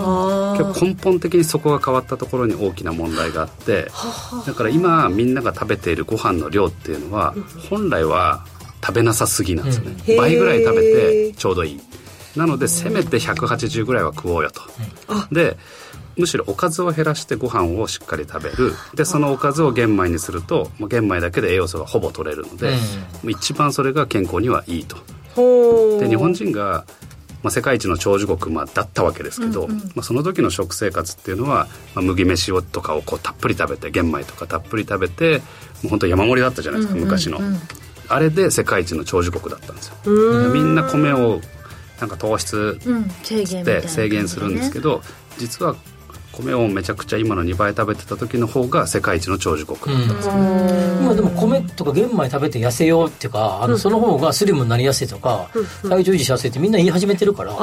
結構根本的にそこが変わったところに大きな問題があって、だから今みんなが食べているご飯の量っていうのは本来は食べなさすぎなんですよね、うん、倍ぐらい食べてちょうどいい。なのでせめて180ぐらいは食おうよと。でむしろおかずを減らしてご飯をしっかり食べる。でそのおかずを玄米にすると、玄米だけで栄養素がほぼ取れるので、一番それが健康にはいいと。で日本人が、世界一の長寿国、だったわけですけど、うんうん、その時の食生活っていうのは、麦飯をとかをたっぷり食べて、玄米とかたっぷり食べて、もう本当山盛りだったじゃないですか、うんうんうん、昔のあれで世界一の長寿国だったんですよ。みんな米を糖質って制限するんですけど、実は米をめちゃくちゃ今の2倍食べてた時の方が世界一の長寿国だったんです、ね、今でも米とか玄米食べて痩せようっていうか、その方がスリムになりやすいとか、体重維持しやすいってみんな言い始めてるから、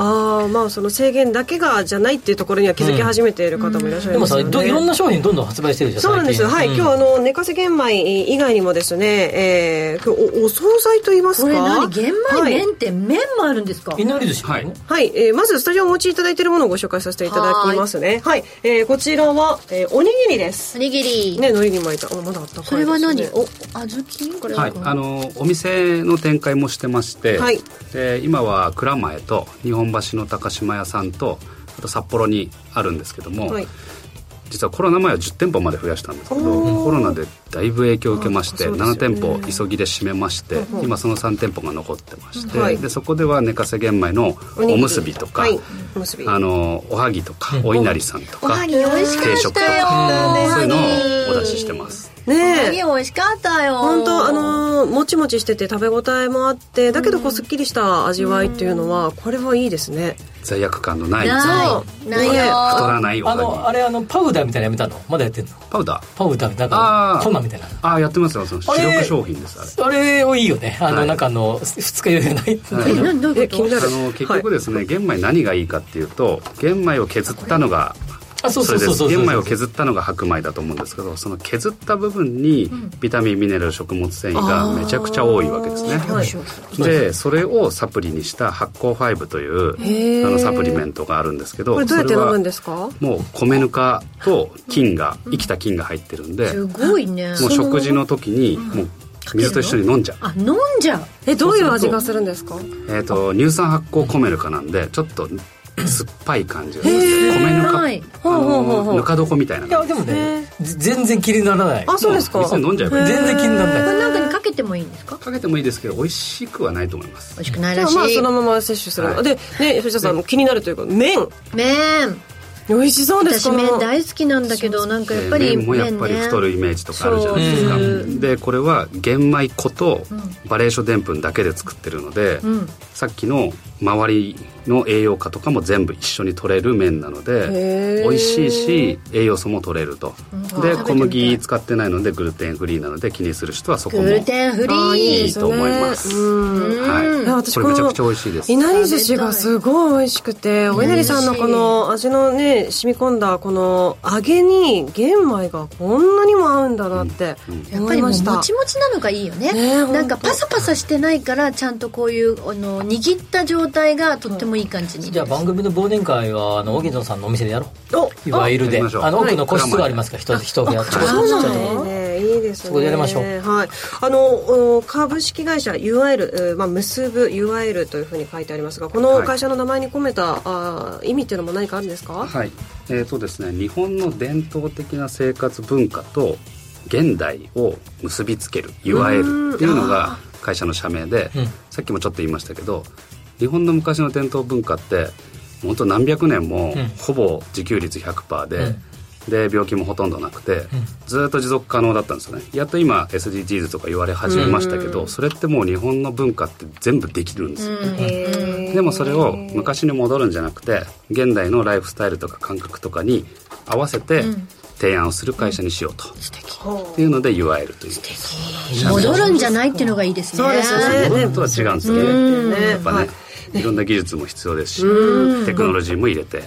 その制限だけがじゃないっていうところには気づき始めている方もいらっしゃいますよね、でもさ、いろんな商品どんどん発売してるじゃん。そうなんですよ、はい、今日寝かせ玄米以外にもですね、今日 お惣菜といいますか、これ何、玄米麺って麺もあるんですか？いなり寿司、はい、はい、まずスタジオお持ちいただいているものをご紹介させていただきますね。はい、こちらは、おにぎりです。おにぎり。ね、海苔に巻いた。まだあったかいですね。それは何？小豆？これは、はい、お店の展開もしてまして、はい、今は蔵前と日本橋の高島屋さんと、あと札幌にあるんですけども、はい、実はコロナ前は10店舗まで増やしたんですけど、コロナでだいぶ影響を受けまして、ね、7店舗急ぎで閉めまして、今その3店舗が残ってまして、はい、でそこでは寝かせ玄米のおむすびとか、はい、おはぎとか、お稲荷さんとか、定食とか、そういうのをお出ししてます。ねえ、美味しかったよ。本当もちもちしてて食べ応えもあって、だけどすっきりした味わいっていうのは、これはいいですね。罪悪感のない。ないよ。太らないおはぎ。あれパウダーみたいなのやめたの？まだやってんの？パウダー。パウダーみたいな。みたいな。ああ、やってますよ。その主力商品です。あれをいいよね。はい、なんか2日酔いがないって、はい、どういうこと。結局ですね、はい、玄米何がいいかっていうと、玄米を削ったのが玄米を削ったのが白米だと思うんですけど、その削った部分にビタミン、ミネラル、食物繊維がめちゃくちゃ多いわけですね。でそれをサプリにした発酵ファイブというサプリメントがあるんですけど、これどうやって飲むんですか？もう米ぬかと菌が、生きた菌が入ってるんで、すごいね。もう食事の時にもう水と一緒に飲んじゃう。あ、飲んじゃう。どういう味がするんですか？乳酸発酵米ぬかなんで、ちょっと酸っぱい感じが、米ぬか、ぬか床みたいな。いやでもね、全然気にならない。あ、そうですか。別に飲んじゃえば全然気にならない。これなんかにかけてもいいんですか？かけてもいいですけど、美味しくはないと思います。美味しくないらしい。まあそのまま摂取する、はい、でね、藤田さんも気になるというか、麺美味しそうですか？私麺大好きなんだけど、なんかやっぱり麺もやっぱり太るイメージとかあるじゃないですか。でこれは玄米粉とバレーショデンプンだけで作ってるので、さっきの周りの栄養価とかも全部一緒に取れる麺なので、美味しいし栄養素も取れると。で小麦使ってないので、グルテンフリーなので、気にする人はそこもグルテンフリーいいと思います。はい、これめちゃくちゃ美味しいです。いなり寿司がすごい美味しくて、おいなりさんのこの味のね、染み込んだこの揚げに玄米がこんなにも合うんだなって思いました。やっぱりもちもちなのがいいよね。なんかパサパサしてないから、ちゃんとこういう握った状態がとってもいい感じに。じゃあ番組の忘年会は荻野さんのお店でやろう。YCCで奥の個室がありますから、一部屋。そうなんね、いいですね。そこでやりましょう。はい、株式会社 UIL、結ぶ UIL というふうに書いてありますが、この会社の名前に込めた、意味っていうのも何かあるんですか？はい、ですね、日本の伝統的な生活文化と現代を結びつける UIL っていうのが会社の社名で、さっきもちょっと言いましたけど、日本の昔の伝統文化って本当何百年もほぼ自給率 100% で病気もほとんどなくて、ずっと持続可能だったんですよね。やっと今 SDGs とか言われ始めましたけど、それってもう日本の文化って全部できるんですよ。でもそれを昔に戻るんじゃなくて、現代のライフスタイルとか感覚とかに合わせて提案をする会社にしようと、っていうので UIL という。素敵。戻るんじゃないっていうのがいいですね。そうですね。戻るとは違うんですけど、やっぱね、いろんな技術も必要ですし、テクノロジーも入れて、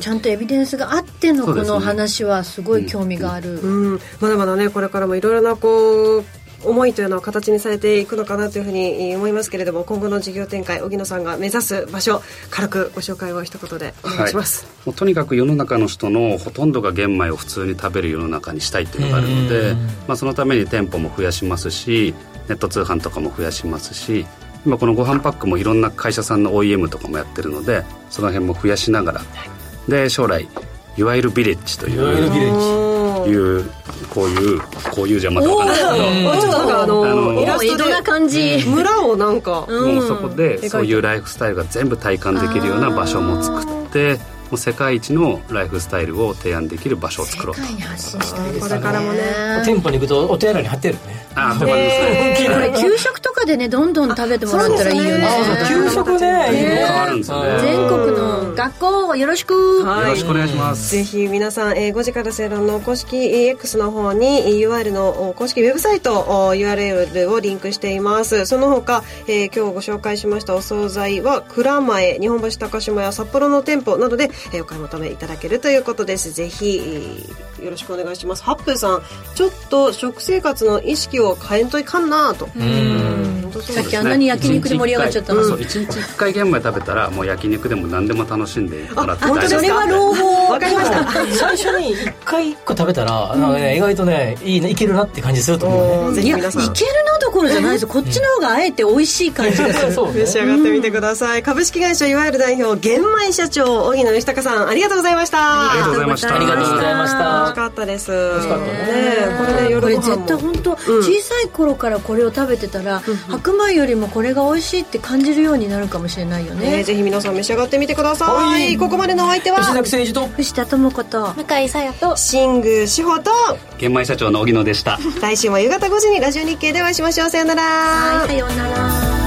ちゃんとエビデンスがあってのこの話はすごい興味がある。まだまだね、これからもいろいろなこう思いというのを形にされていくのかなというふうに思いますけれども、今後の事業展開、荻野さんが目指す場所、軽くご紹介を一言でお願いします。はい、もうとにかく世の中の人のほとんどが玄米を普通に食べる世の中にしたいというのがあるので、そのために店舗も増やしますし、ネット通販とかも増やしますし、今このご飯パックもいろんな会社さんの OEM とかもやってるので、その辺も増やしながら、で将来いわゆるビレッジというこういうじゃまだわからないけど、ちょっとなんかイラストでな感じ、村をなんかもうそこでそういうライフスタイルが全部体感できるような場所も作って、世界一のライフスタイルを提案できる場所を作ろうと。世界に発信したいですね。これからもね、店舗に行くとお手洗いに貼ってるね。あ、手間ですね。これ給食とかでね、どんどん食べてもらったらいいよね。給食ね、変わるんですよね。全国の学校よろしく、よろしくお願いします。ぜひ皆さん、5時から正論の公式 EX の方に UIL の公式ウェブサイト URL をリンクしています。その他、今日ご紹介しましたお惣菜は蔵前、日本橋高島や札幌の店舗などでお買い求めいただけるということです。ぜひよろしくお願いします。ハップーさん、ちょっと食生活の意識を変えんといかんなと。さっきあんなに焼肉で盛り上がっちゃったの。1日1回玄米食べたら、もう焼肉でも何でも楽しんでもらって大丈夫ですか？それは朗報。わかりました。最初に1回1個食べたら、なんかね、意外とね、いいね、いけるなって感じすると思うね。いや、いけるなどころじゃないです。こっちの方があえて美味しい感じがする。召し上がってみてください。株式会社いわゆる代表玄米社長荻野義孝さん、ありがとうございました。ありがとうございました。ありがとうございました。美味しかったです。美味しかったね。これ絶対本当、小さい頃からこれを食べてたら、白米よりもこれが美味しいって感じるようになるかもしれないよね。ぜひ皆さん召し上がってみてください。ここまでのお相手は吉崎誠二と藤田智子と向井沙耶と新宮志保と玄米社長の荻野でした。来週も夕方5時にラジオ日経でお会いしましょう。さよなら。はい、さよなら。